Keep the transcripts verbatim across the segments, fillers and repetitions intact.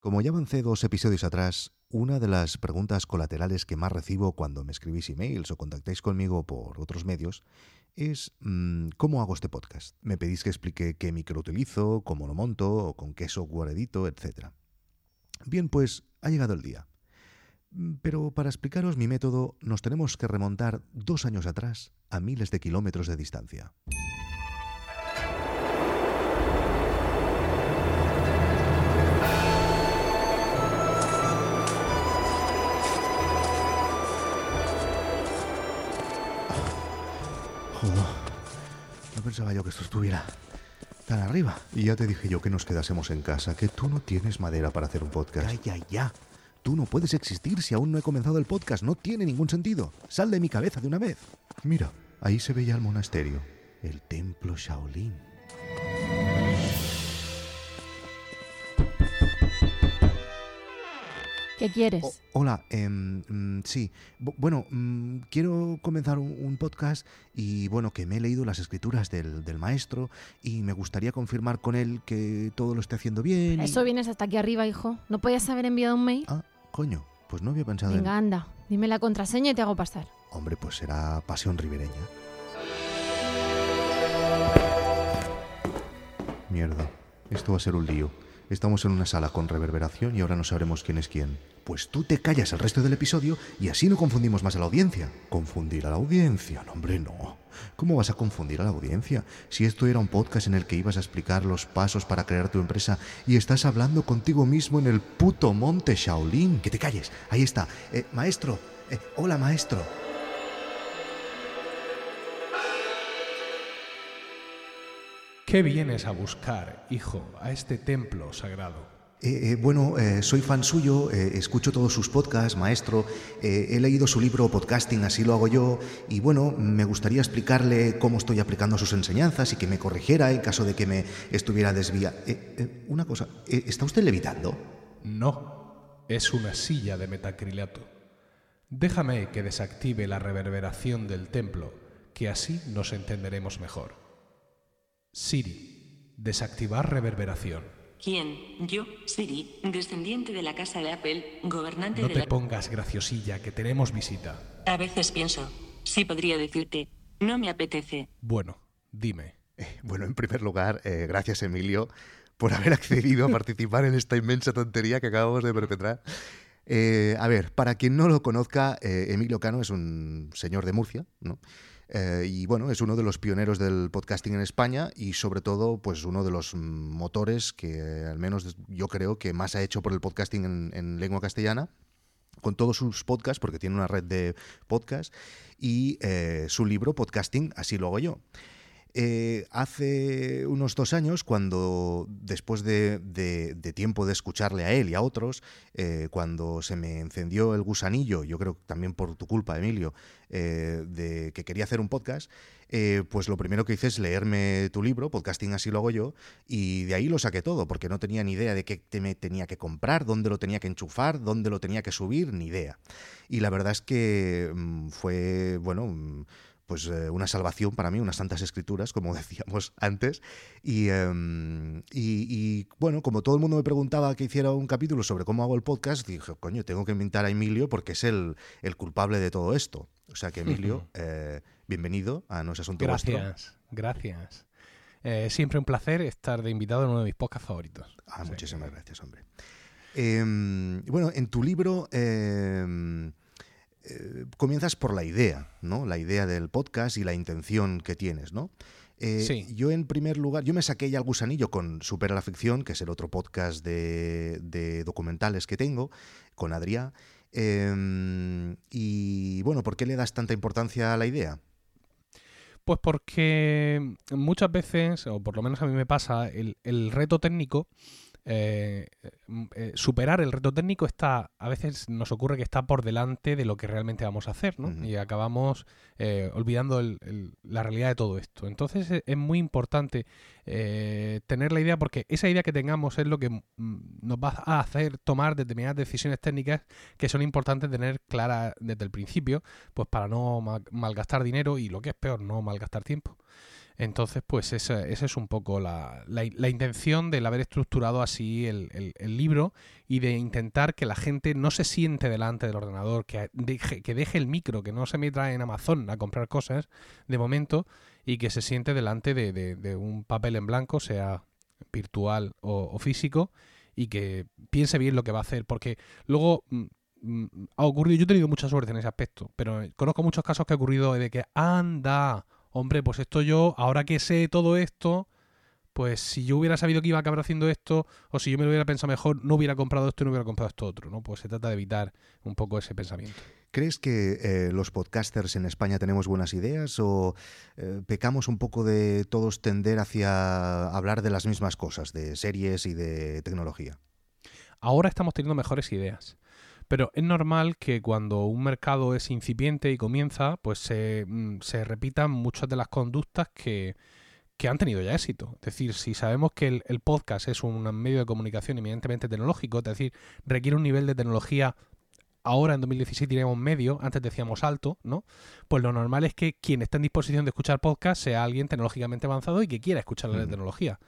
Como ya avancé dos episodios atrás, una de las preguntas colaterales que más recibo cuando me escribís emails o contactáis conmigo por otros medios es ¿cómo hago este podcast? Me pedís que explique qué micro utilizo, cómo lo monto, o con qué software edito, etcétera. Bien, pues ha llegado el día. Pero para explicaros mi método nos tenemos que remontar dos años atrás a miles de kilómetros de distancia. Joder, no pensaba yo que esto estuviera tan arriba. Y ya te dije yo que nos quedásemos en casa, que tú no tienes madera para hacer un podcast. Ya, ya, ya. Tú no puedes existir si aún no he comenzado el podcast. No tiene ningún sentido. Sal de mi cabeza de una vez. Mira, ahí se veía el monasterio, el templo Shaolin. ¿Qué quieres? O, hola, eh, mm, sí. B- bueno, mm, quiero comenzar un, un podcast y, bueno, que me he leído las escrituras del, del maestro y me gustaría confirmar con él que todo lo esté haciendo bien. Para y... eso vienes hasta aquí arriba, hijo. ¿No podías haber enviado un mail? Ah, coño, pues no había pensado Venga, en... Venga, anda, dime la contraseña y te hago pasar. Hombre, pues será Pasión Ribereña. Mierda, esto va a ser un lío. Estamos en una sala con reverberación y ahora no sabremos quién es quién. Pues tú te callas el resto del episodio y así no confundimos más a la audiencia. ¿Confundir a la audiencia? No, hombre, no. ¿Cómo vas a confundir a la audiencia? Si esto era un podcast en el que ibas a explicar los pasos para crear tu empresa y estás hablando contigo mismo en el puto monte Shaolin. ¡Que te calles! Ahí está. Eh, maestro. Eh, hola, maestro. ¿Qué vienes a buscar, hijo, a este templo sagrado? Eh, eh, bueno, eh, soy fan suyo, eh, escucho todos sus podcasts, maestro. Eh, he leído su libro Podcasting, así lo hago yo. Y bueno, me gustaría explicarle cómo estoy aplicando sus enseñanzas y que me corrigiera en caso de que me estuviera desviando. Eh, eh, una cosa, eh, ¿está usted levitando? No, es una silla de metacrilato. Déjame que desactive la reverberación del templo, que así nos entenderemos mejor. Siri, desactivar reverberación. ¿Quién? Yo, Siri, descendiente de la casa de Apple, gobernante de la... No te pongas graciosilla, que tenemos visita. A veces pienso, sí podría decirte, no me apetece. Bueno, dime. Eh, bueno, en primer lugar, eh, gracias Emilio por haber accedido a participar en esta inmensa tontería que acabamos de perpetrar. Eh, a ver, para quien no lo conozca, eh, Emilio Cano es un señor de Murcia, ¿no? Eh, y bueno, es uno de los pioneros del podcasting en España y sobre todo pues uno de los motores que al menos yo creo que más ha hecho por el podcasting en, en lengua castellana, con todos sus podcasts, porque tiene una red de podcasts, y eh, su libro Podcasting, así lo hago yo. Eh, hace unos dos años, cuando después de, de, de tiempo de escucharle a él y a otros, eh, cuando se me encendió el gusanillo, yo creo que también por tu culpa, Emilio, eh, de que quería hacer un podcast, eh, pues lo primero que hice es leerme tu libro, Podcasting así lo hago yo, y de ahí lo saqué todo, porque no tenía ni idea de qué me tenía que comprar, dónde lo tenía que enchufar, dónde lo tenía que subir, ni idea. Y la verdad es que mmm, fue, bueno... Mmm, pues eh, una salvación para mí, unas santas escrituras, como decíamos antes. Y, eh, y, y bueno, como todo el mundo me preguntaba que hiciera un capítulo sobre cómo hago el podcast, dije, coño, tengo que invitar a Emilio porque es el, el culpable de todo esto. O sea que, Emilio, eh, bienvenido a No es Asunto Vuestro. Gracias, gracias. Eh, siempre un placer estar de invitado en uno de mis podcasts favoritos. Ah, sí. Muchísimas gracias, hombre. Eh, bueno, en tu libro... Eh, Eh, comienzas por la idea, ¿no? La idea del podcast y la intención que tienes, ¿no? Eh, sí. Yo, en primer lugar, yo me saqué ya el gusanillo con Supera la Ficción, que es el otro podcast de, de documentales que tengo, con Adrián. Eh, y, bueno, ¿por qué le das tanta importancia a la idea? Pues porque muchas veces, o por lo menos a mí me pasa, el, el reto técnico... Eh, eh, superar el reto técnico está, a veces nos ocurre que está por delante de lo que realmente vamos a hacer, ¿no? Uh-huh. Y acabamos eh, olvidando el, el, la realidad de todo esto. Entonces es, es muy importante eh, tener la idea, porque esa idea que tengamos es lo que m- nos va a hacer tomar determinadas decisiones técnicas que son importantes tener claras desde el principio, pues para no ma- malgastar dinero y, lo que es peor, no malgastar tiempo. Entonces, pues esa, esa es un poco la, la, la intención del haber estructurado así el, el, el libro y de intentar que la gente no se siente delante del ordenador, que deje, que deje el micro, que no se meta en Amazon a comprar cosas de momento y que se siente delante de, de, de un papel en blanco, sea virtual o, o físico, y que piense bien lo que va a hacer, porque luego... ha ocurrido, yo he tenido mucha suerte en ese aspecto, pero conozco muchos casos que ha ocurrido de que, anda, hombre, pues esto yo, ahora que sé todo esto, pues si yo hubiera sabido que iba a acabar haciendo esto, o si yo me lo hubiera pensado mejor, no hubiera comprado esto y no hubiera comprado esto otro, ¿no? Pues se trata de evitar un poco ese pensamiento. ¿Crees que eh, los podcasters en España tenemos buenas ideas o eh, pecamos un poco de todos tender hacia hablar de las mismas cosas, de series y de tecnología? Ahora estamos teniendo mejores ideas. Pero es normal que cuando un mercado es incipiente y comienza, pues se, se repitan muchas de las conductas que, que han tenido ya éxito. Es decir, si sabemos que el, el podcast es un medio de comunicación eminentemente tecnológico, es decir, requiere un nivel de tecnología, ahora en dos mil dieciséis teníamos medio, antes decíamos alto, ¿no? Pues lo normal es que quien está en disposición de escuchar podcast sea alguien tecnológicamente avanzado y que quiera escuchar la mm. tecnología.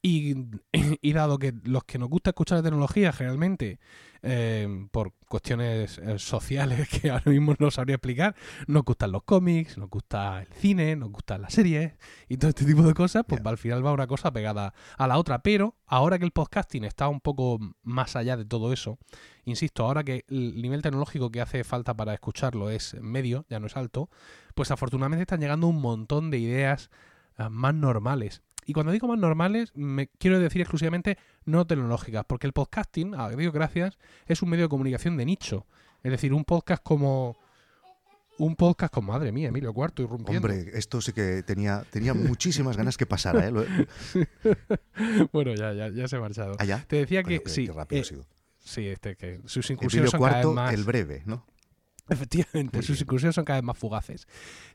Y, y dado que los que nos gusta escuchar la tecnología generalmente eh, por cuestiones sociales que ahora mismo no sabría explicar, nos gustan los cómics, nos gusta el cine, nos gustan las series y todo este tipo de cosas, pues yeah. al final va una cosa pegada a la otra, pero ahora que el podcasting está un poco más allá de todo eso, insisto, ahora que el nivel tecnológico que hace falta para escucharlo es medio, ya no es alto, pues afortunadamente están llegando un montón de ideas más normales. Y cuando digo más normales, me quiero decir exclusivamente no tecnológicas, porque el podcasting, a Dios gracias, es un medio de comunicación de nicho. Es decir, un podcast como... Un podcast con, madre mía, Emilio Cuarto irrumpiendo. Hombre, esto sí que tenía, tenía muchísimas ganas que pasara, ¿eh? Bueno, ya, ya, ya se ha marchado. ¿Ah, ya? Te decía que, que sí. Qué rápido eh, ha sido. Sí, este, que sus incursiones son cada vez más... Emilio Cuarto, el breve, ¿no? Efectivamente, sus incursiones son cada vez más fugaces.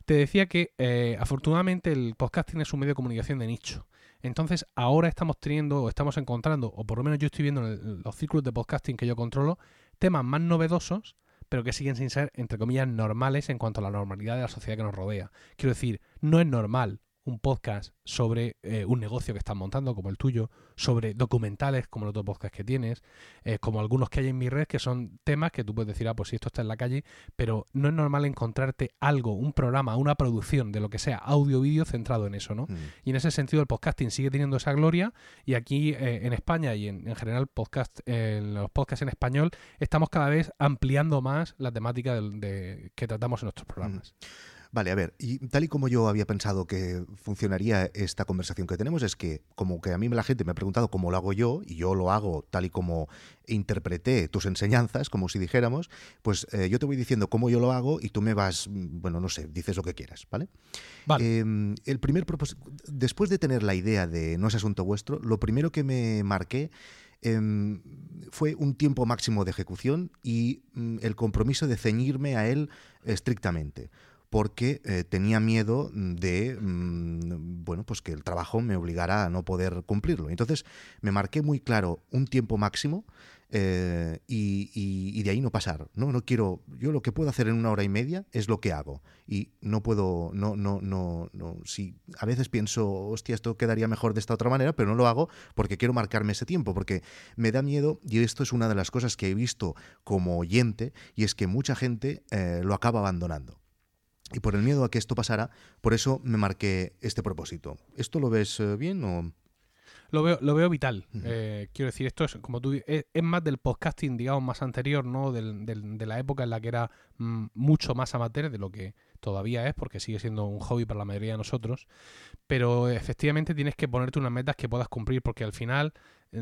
Te decía que eh, afortunadamente el podcasting es un medio de comunicación de nicho. Entonces ahora estamos teniendo o estamos encontrando, o por lo menos yo estoy viendo en el, los círculos de podcasting que yo controlo, temas más novedosos, pero que siguen sin ser, entre comillas, normales en cuanto a la normalidad de la sociedad que nos rodea. Quiero decir, no es normal un podcast sobre eh, un negocio que estás montando, como el tuyo, sobre documentales, como el otro podcast que tienes, eh, como algunos que hay en mi red, que son temas que tú puedes decir, ah, pues si esto está en la calle, pero no es normal encontrarte algo, un programa, una producción, de lo que sea, audio, vídeo, centrado en eso, ¿no? Mm. Y en ese sentido el podcasting sigue teniendo esa gloria, y aquí eh, en España y en, en general podcast, eh, los podcasts en español, estamos cada vez ampliando más la temática de, de, que tratamos en nuestros programas. Mm. Vale, a ver, y tal y como yo había pensado que funcionaría esta conversación que tenemos, es que como que a mí la gente me ha preguntado cómo lo hago yo, y yo lo hago tal y como interpreté tus enseñanzas, como si dijéramos, pues eh, yo te voy diciendo cómo yo lo hago y tú me vas, bueno, no sé, dices lo que quieras, ¿vale? Vale. Eh, el primer propós- después de tener la idea de No es Asunto Vuestro, lo primero que me marqué Eh, fue un tiempo máximo de ejecución y mm, el compromiso de ceñirme a él estrictamente, porque eh, tenía miedo de mmm, bueno, pues que el trabajo me obligara a no poder cumplirlo. Entonces me marqué muy claro un tiempo máximo eh, y, y, y de ahí no pasar. No, no quiero. Yo lo que puedo hacer en una hora y media es lo que hago. Y no puedo. No, no, no, no. Si a veces pienso, hostia, esto quedaría mejor de esta otra manera, pero no lo hago porque quiero marcarme ese tiempo, porque me da miedo, y esto es una de las cosas que he visto como oyente, y es que mucha gente eh, lo acaba abandonando. Y por el miedo a que esto pasara, por eso me marqué este propósito. ¿Esto lo ves bien o...? Lo veo, lo veo vital. Uh-huh. Eh, quiero decir, esto es como tú es, es más del podcasting, digamos, más anterior, ¿no? Del, del, de la época en la que era mm, mucho más amateur de lo que todavía es, porque sigue siendo un hobby para la mayoría de nosotros. Pero efectivamente tienes que ponerte unas metas que puedas cumplir, porque al final,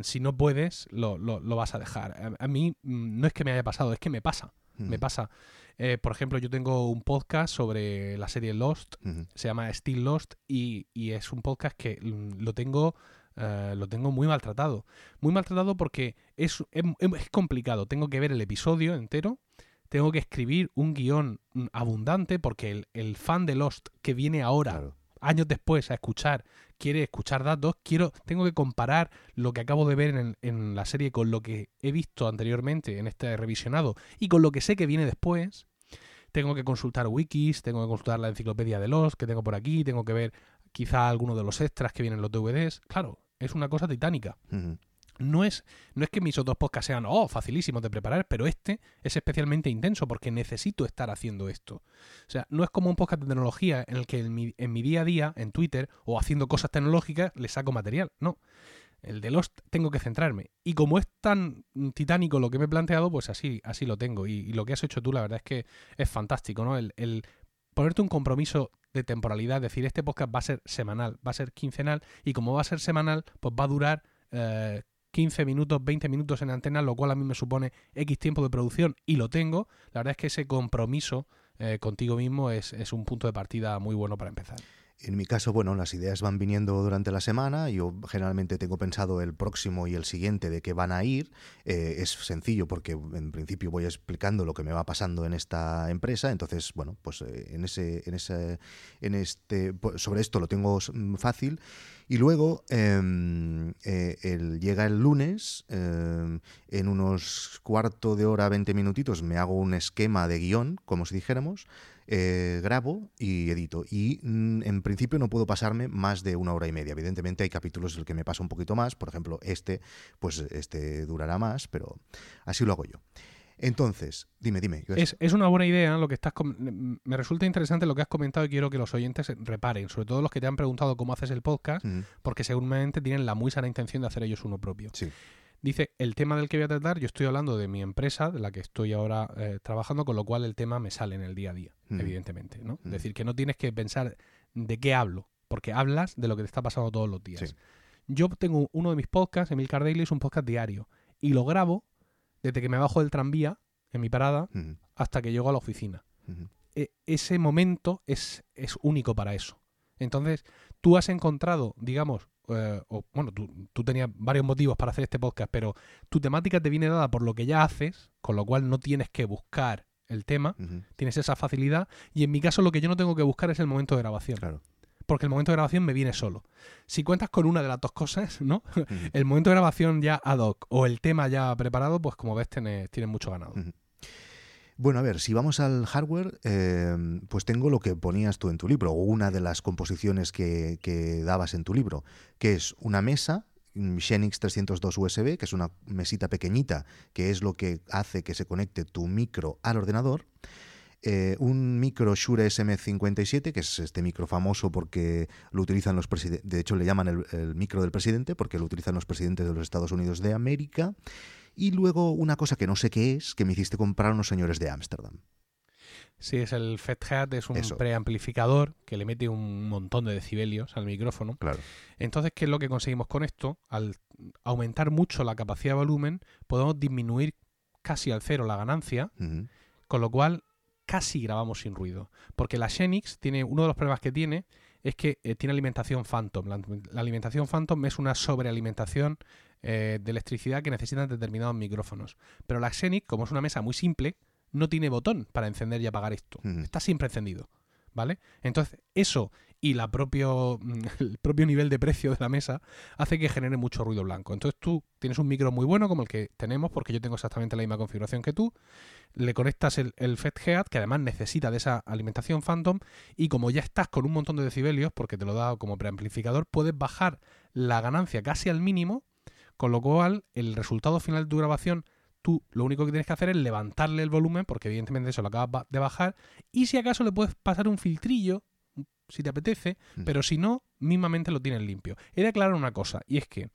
si no puedes, lo, lo, lo vas a dejar. A, a mí no es que me haya pasado, es que me pasa. Uh-huh. Me pasa. Eh, por ejemplo, yo tengo un podcast sobre la serie Lost, uh-huh. se llama Still Lost, y, y es un podcast que lo tengo, uh, lo tengo muy maltratado. Muy maltratado porque es, es, es complicado. Tengo que ver el episodio entero, tengo que escribir un guión abundante, porque el, el fan de Lost que viene ahora... Claro. Años después a escuchar, quiere escuchar datos, quiero, tengo que comparar lo que acabo de ver en, en la serie con lo que he visto anteriormente en este revisionado y con lo que sé que viene después. Tengo que consultar wikis, tengo que consultar la enciclopedia de Lost que tengo por aquí, tengo que ver quizá alguno de los extras que vienen en los D V Ds. Claro, es una cosa titánica. Uh-huh. No es, no es que mis otros podcasts sean oh, facilísimos de preparar, pero este es especialmente intenso porque necesito estar haciendo esto. O sea, no es como un podcast de tecnología en el que en mi, en mi día a día, en Twitter o haciendo cosas tecnológicas, le saco material. No. El de Lost tengo que centrarme. Y como es tan titánico lo que me he planteado, pues así, así lo tengo. Y, y lo que has hecho tú, la verdad es que es fantástico, ¿no? El, el ponerte un compromiso de temporalidad, decir, este podcast va a ser semanal, va a ser quincenal, y como va a ser semanal, pues va a durar eh, quince minutos, veinte minutos en antena, lo cual a mí me supone X tiempo de producción, y lo tengo. La verdad es que ese compromiso eh, contigo mismo es, es un punto de partida muy bueno para empezar. En mi caso, bueno, las ideas van viniendo durante la semana. Yo generalmente tengo pensado el próximo y el siguiente de qué van a ir. Eh, es sencillo porque en principio voy explicando lo que me va pasando en esta empresa. Entonces, bueno, pues en ese, en ese, en este, sobre esto lo tengo fácil. Y luego eh, eh, el, llega el lunes, eh, en unos cuarto de hora, veinte minutitos, me hago un esquema de guión, como si dijéramos, eh, grabo y edito. Y mm, en principio no puedo pasarme más de una hora y media. Evidentemente hay capítulos en los que me paso un poquito más, por ejemplo este, pues este durará más, pero así lo hago yo. Entonces, dime, dime. Es, es una buena idea lo que estás. Com- me resulta interesante lo que has comentado y quiero que los oyentes reparen, sobre todo los que te han preguntado cómo haces el podcast, mm. porque seguramente tienen la muy sana intención de hacer ellos uno propio. Sí. Dice, el tema del que voy a tratar, yo estoy hablando de mi empresa, de la que estoy ahora eh, trabajando, con lo cual el tema me sale en el día a día, mm. evidentemente, ¿no? Mm. Es decir, que no tienes que pensar de qué hablo, porque hablas de lo que te está pasando todos los días. Sí. Yo tengo uno de mis podcasts, Emilcar Daily, es un podcast diario, y lo grabo desde que me bajo del tranvía, en mi parada, uh-huh. hasta que llego a la oficina. Uh-huh. E- ese momento es, es único para eso. Entonces, tú has encontrado, digamos, eh, o, bueno, tú, tú tenías varios motivos para hacer este podcast, pero tu temática te viene dada por lo que ya haces, con lo cual no tienes que buscar el tema, uh-huh. tienes esa facilidad, y en mi caso lo que yo no tengo que buscar es el momento de grabación. Claro. Porque el momento de grabación me viene solo. Si cuentas con una de las dos cosas, ¿no? Uh-huh. El momento de grabación ya ad hoc o el tema ya preparado, pues como ves, tienes, tienes mucho ganado. Uh-huh. Bueno, a ver, si vamos al hardware, eh, pues tengo lo que ponías tú en tu libro, o una de las composiciones que, que dabas en tu libro, que es una mesa, Xenyx trescientos dos U S B, que es una mesita pequeñita, que es lo que hace que se conecte tu micro al ordenador. Eh, un micro Shure ese eme cincuenta y siete, que es este micro famoso porque lo utilizan los presidentes, de hecho le llaman el, el micro del presidente porque lo utilizan los presidentes de los Estados Unidos de América, y luego una cosa que no sé qué es, que me hiciste comprar unos señores de Ámsterdam. Sí, es el Fethead, es un Eso. preamplificador que le mete un montón de decibelios al micrófono. Claro. Entonces, ¿qué es lo que conseguimos con esto? Al aumentar mucho la capacidad de volumen, podemos disminuir casi al cero la ganancia, uh-huh. con lo cual casi grabamos sin ruido, porque la Xenyx tiene, uno de los problemas que tiene es que eh, tiene alimentación Phantom. La, la alimentación Phantom es una sobrealimentación eh, de electricidad que necesitan determinados micrófonos. Pero la Xenyx, como es una mesa muy simple, no tiene botón para encender y apagar esto. Mm. Está siempre encendido, ¿vale? Entonces, eso y la propio, el propio nivel de precio de la mesa hace que genere mucho ruido blanco. Entonces tú tienes un micro muy bueno como el que tenemos, porque yo tengo exactamente la misma configuración que tú, le conectas el, el Fethead, que además necesita de esa alimentación Phantom, y como ya estás con un montón de decibelios, porque te lo da como preamplificador, puedes bajar la ganancia casi al mínimo, con lo cual el resultado final de tu grabación, tú lo único que tienes que hacer es levantarle el volumen, porque evidentemente eso lo acabas de bajar, y si acaso le puedes pasar un filtrillo si te apetece, mm. pero si no, mismamente lo tienes limpio. He de aclarar una cosa, y es que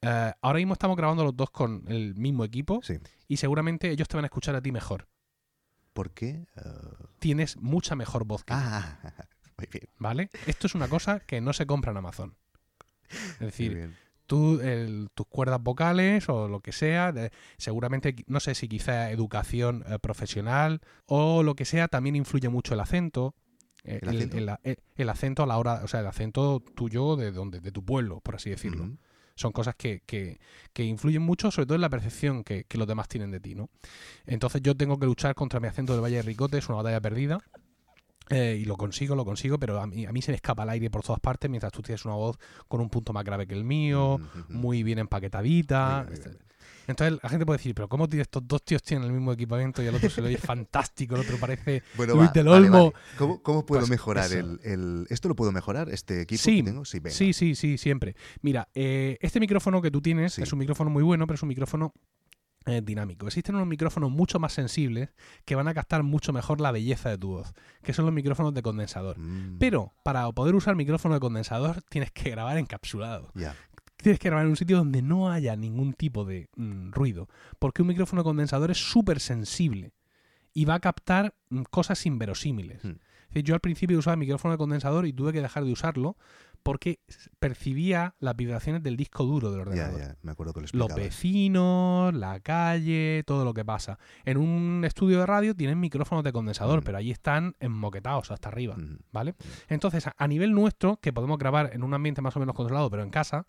eh, ahora mismo estamos grabando los dos con el mismo equipo, sí. y seguramente ellos te van a escuchar a ti mejor. ¿Por qué? Uh... Tienes mucha mejor voz que ah, tú. Muy bien. ¿Vale? Esto es una cosa que no se compra en Amazon. Es decir, tú, el, tus cuerdas vocales o lo que sea, de, seguramente, no sé si quizá educación eh, profesional o lo que sea, también influye mucho el acento. ¿El acento? El, el, el, el acento a la hora, o sea, el acento tuyo de donde, de tu pueblo, por así decirlo. Uh-huh. Son cosas que, que, que influyen mucho, sobre todo en la percepción que, que los demás tienen de ti, ¿no? Entonces yo tengo que luchar contra mi acento del Valle de Ricote, es una batalla perdida. Eh, y lo consigo, lo consigo, pero a mí, a mí se me escapa el aire por todas partes, mientras tú tienes una voz con un punto más grave que el mío, uh-huh. muy bien empaquetadita. Muy bien, muy bien. Entonces la gente puede decir, pero ¿cómo estos dos tíos tienen el mismo equipamiento y al otro se lo oye fantástico, el otro parece bueno, Luis va, del Olmo? Vale, vale. ¿Cómo, cómo puedo pues mejorar el, el... ¿Esto lo puedo mejorar, este equipo sí, que tengo? Sí, venga. sí, sí, sí, siempre. Mira, eh, este micrófono que tú tienes sí. es un micrófono muy bueno, pero es un micrófono eh, dinámico. Existen unos micrófonos mucho más sensibles que van a captar mucho mejor la belleza de tu voz, que son los micrófonos de condensador. Mm. Pero para poder usar micrófono de condensador tienes que grabar encapsulado. Ya. Yeah. Tienes que grabar en un sitio donde no haya ningún tipo de mm, ruido, porque un micrófono condensador es súper sensible y va a captar mm, cosas inverosímiles. Mm. Es decir, yo al principio usaba el micrófono de condensador y tuve que dejar de usarlo porque percibía las vibraciones del disco duro del ordenador. Ya, ya, me acuerdo que lo explicabas. Los vecinos, la calle, todo lo que pasa. En un estudio de radio tienen micrófonos de condensador, mm. pero ahí están enmoquetados hasta arriba, mm. ¿vale? Entonces, a nivel nuestro, que podemos grabar en un ambiente más o menos controlado, pero en casa...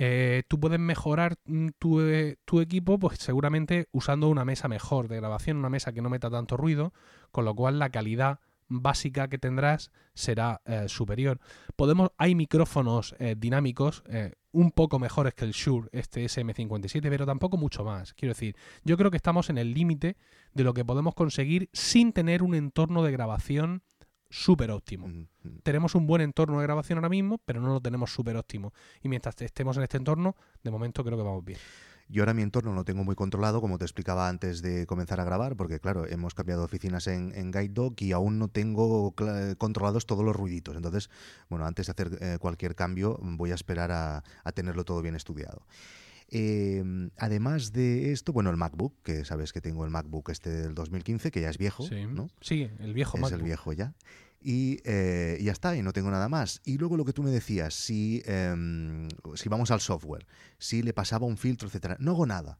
Eh, tú puedes mejorar tu, eh, tu equipo pues seguramente usando una mesa mejor de grabación, una mesa que no meta tanto ruido, con lo cual la calidad básica que tendrás será eh, superior. Podemos, hay micrófonos eh, dinámicos eh, un poco mejores que el Shure, este ese eme cincuenta y siete, pero tampoco mucho más. Quiero decir, yo creo que estamos en el límite de lo que podemos conseguir sin tener un entorno de grabación súper óptimo. Mm-hmm. Tenemos un buen entorno de grabación ahora mismo, pero no lo tenemos súper óptimo. Y mientras estemos en este entorno, de momento creo que vamos bien. Yo ahora mi entorno lo tengo muy controlado, como te explicaba antes de comenzar a grabar, porque claro, hemos cambiado oficinas en, en Guide Dog y aún no tengo cl- controlados todos los ruiditos. Entonces, bueno, antes de hacer eh, cualquier cambio, voy a esperar a, a tenerlo todo bien estudiado. Eh, además de esto, bueno, el MacBook, que sabes que tengo el MacBook este del dos mil quince, que ya es viejo, sí, ¿no? Sí, el viejo es MacBook. Es el viejo ya. Y eh, ya está, y no tengo nada más. Y luego lo que tú me decías, si, eh, si vamos al software, si le pasaba un filtro, etcétera, no hago nada.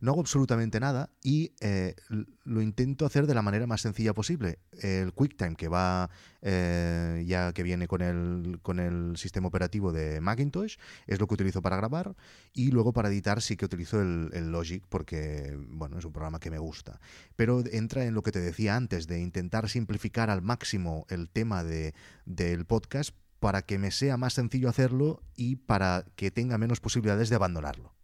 No hago absolutamente nada y eh, lo intento hacer de la manera más sencilla posible. El QuickTime, que va eh, ya que viene con el, con el sistema operativo de Macintosh, es lo que utilizo para grabar, y luego para editar sí que utilizo el, el Logic porque bueno, es un programa que me gusta. Pero entra en lo que te decía antes, de intentar simplificar al máximo el tema de, del podcast para que me sea más sencillo hacerlo y para que tenga menos posibilidades de abandonarlo.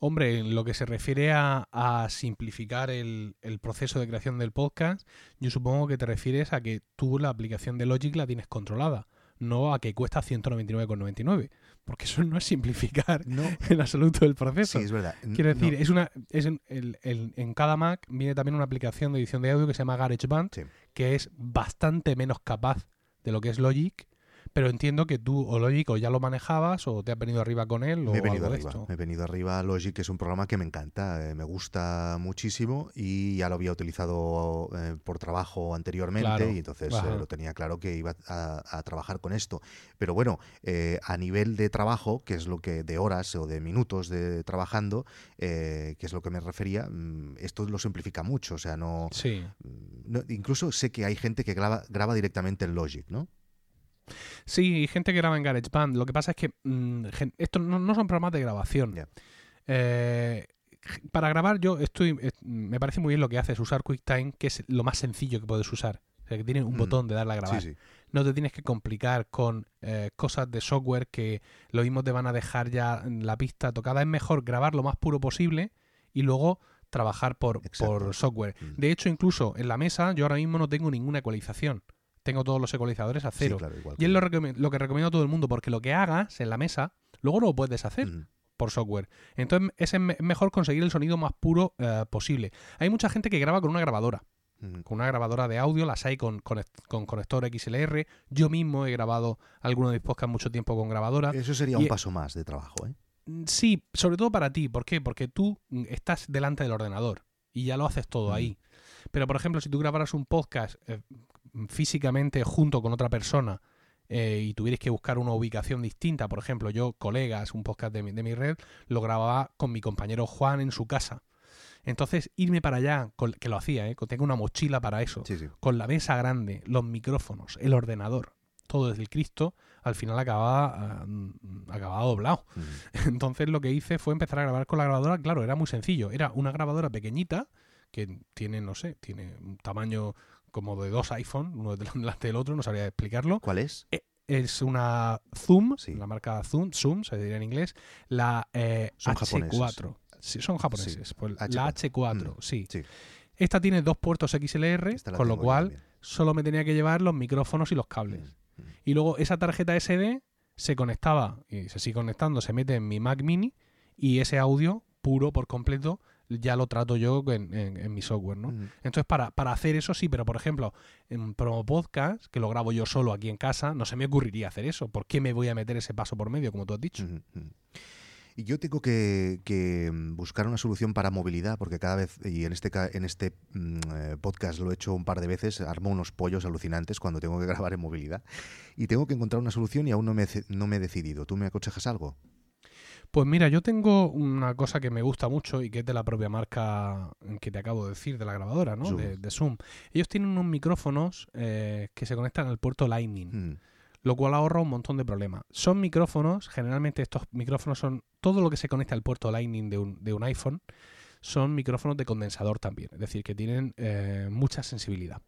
Hombre, en lo que se refiere a, a simplificar el, el proceso de creación del podcast, yo supongo que te refieres a que tú la aplicación de Logic la tienes controlada, no a que cuesta ciento noventa y nueve con noventa y nueve, porque eso no es simplificar no. en absoluto el proceso. Sí, es verdad. Quiero decir, no. es una, es en, el, el, en cada Mac viene también una aplicación de edición de audio que se llama GarageBand, sí. que es bastante menos capaz de lo que es Logic. Pero entiendo que tú o Logic o ya lo manejabas o te has venido arriba con él o me he venido algo arriba, de esto. Me he venido arriba. Logic, que es un programa que me encanta, eh, me gusta muchísimo y ya lo había utilizado eh, por trabajo anteriormente, claro. y entonces eh, lo tenía claro que iba a, a trabajar con esto. Pero bueno, eh, a nivel de trabajo, que es lo que de horas o de minutos de trabajando, eh, que es lo que me refería, esto lo simplifica mucho. O sea, no, sí. no incluso sé que hay gente que graba, graba directamente en Logic, ¿no? Sí, y gente que graba en GarageBand. Lo que pasa es que mmm, estos no, no son programas de grabación. Yeah. Eh, para grabar yo estoy, me parece muy bien lo que haces, usar QuickTime, que es lo más sencillo que puedes usar. O sea, que tiene un mm. botón de darle a grabar. Sí, sí. No te tienes que complicar con eh, cosas de software que lo mismo te van a dejar ya la pista tocada. Es mejor grabar lo más puro posible y luego trabajar por, por software. Mm. De hecho, incluso en la mesa yo ahora mismo no tengo ninguna ecualización. Tengo todos los ecualizadores a cero. Sí, claro, igual, y es claro. lo, lo que recomiendo a todo el mundo, porque lo que hagas en la mesa, luego no lo puedes deshacer mm. por software. Entonces es mejor conseguir el sonido más puro uh, posible. Hay mucha gente que graba con una grabadora. Mm. Con una grabadora de audio, las hay con, con, con conector equis ele erre. Yo mismo he grabado algunos de mis podcasts mucho tiempo con grabadora. Eso sería y, un paso más de trabajo, ¿eh? Sí, sobre todo para ti. ¿Por qué? Porque tú estás delante del ordenador y ya lo haces todo mm. ahí. Pero, por ejemplo, si tú grabaras un podcast... Eh, físicamente junto con otra persona eh, y tuvierais que buscar una ubicación distinta, por ejemplo, yo, colegas, un podcast de mi, de mi red, lo grababa con mi compañero Juan en su casa. Entonces, irme para allá, con, que lo hacía, ¿eh? Tengo una mochila para eso, sí, sí. con la mesa grande, los micrófonos, el ordenador, todo desde el Cristo, al final acababa, uh, acababa doblado. Mm. Entonces, lo que hice fue empezar a grabar con la grabadora. Claro, era muy sencillo. Era una grabadora pequeñita que tiene, no sé, tiene un tamaño... como de dos iPhone, uno delante del otro, no sabría explicarlo. ¿Cuál es? Es una Zoom, sí. la marca Zoom, Zoom se diría en inglés, la eh, hache cuatro. Sí, son japoneses. Sí. Pues H cuatro. La H cuatro, mm. sí. sí. Esta tiene dos puertos equis ele erre, con lo cual solo me tenía que llevar los micrófonos y los cables. Mm. Y luego esa tarjeta ese de se conectaba, y se sigue conectando, se mete en mi Mac Mini y ese audio puro por completo ya lo trato yo en, en, en mi software, ¿no? Mm. Entonces, para, para hacer eso sí, pero por ejemplo, en Promo Podcast, que lo grabo yo solo aquí en casa, no se me ocurriría hacer eso. ¿Por qué me voy a meter ese paso por medio, como tú has dicho? Mm-hmm. Y yo tengo que, que buscar una solución para movilidad, porque cada vez, y en este, en este podcast lo he hecho un par de veces, armo unos pollos alucinantes cuando tengo que grabar en movilidad. Y tengo que encontrar una solución y aún no me, no me he decidido. ¿Tú me aconsejas algo? Pues mira, yo tengo una cosa que me gusta mucho y que es de la propia marca que te acabo de decir, de la grabadora, ¿no? Zoom. De, de Zoom. Ellos tienen unos micrófonos eh, que se conectan al puerto Lightning. Mm. Lo cual ahorra un montón de problemas. Son micrófonos, generalmente estos micrófonos son todo lo que se conecta al puerto Lightning de un, de un iPhone, son micrófonos de condensador también, es decir, que tienen eh, mucha sensibilidad.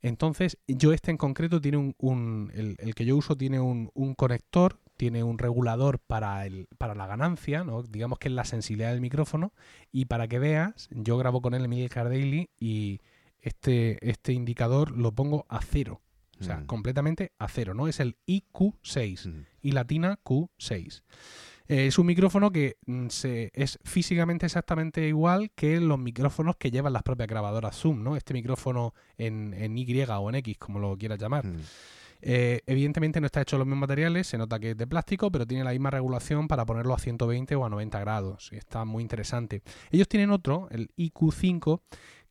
Entonces, yo este en concreto tiene un, un el, el que yo uso tiene un, un conector, tiene un regulador para el para la ganancia, ¿no? Digamos que es la sensibilidad del micrófono, y para que veas, yo grabo con él el Emilcar Daily y este, este indicador lo pongo a cero. O sea, mm. completamente a cero, ¿no? Es el I Q seis, mm. y latina Q seis. Eh, es un micrófono que se, es físicamente exactamente igual que los micrófonos que llevan las propias grabadoras Zoom, ¿no? Este micrófono en, en Y o en X, como lo quieras llamar. Mm. Eh, evidentemente no está hecho de los mismos materiales, se nota que es de plástico, pero tiene la misma regulación para ponerlo a ciento veinte o a noventa grados. Está muy interesante. Ellos tienen otro, el I Q cinco,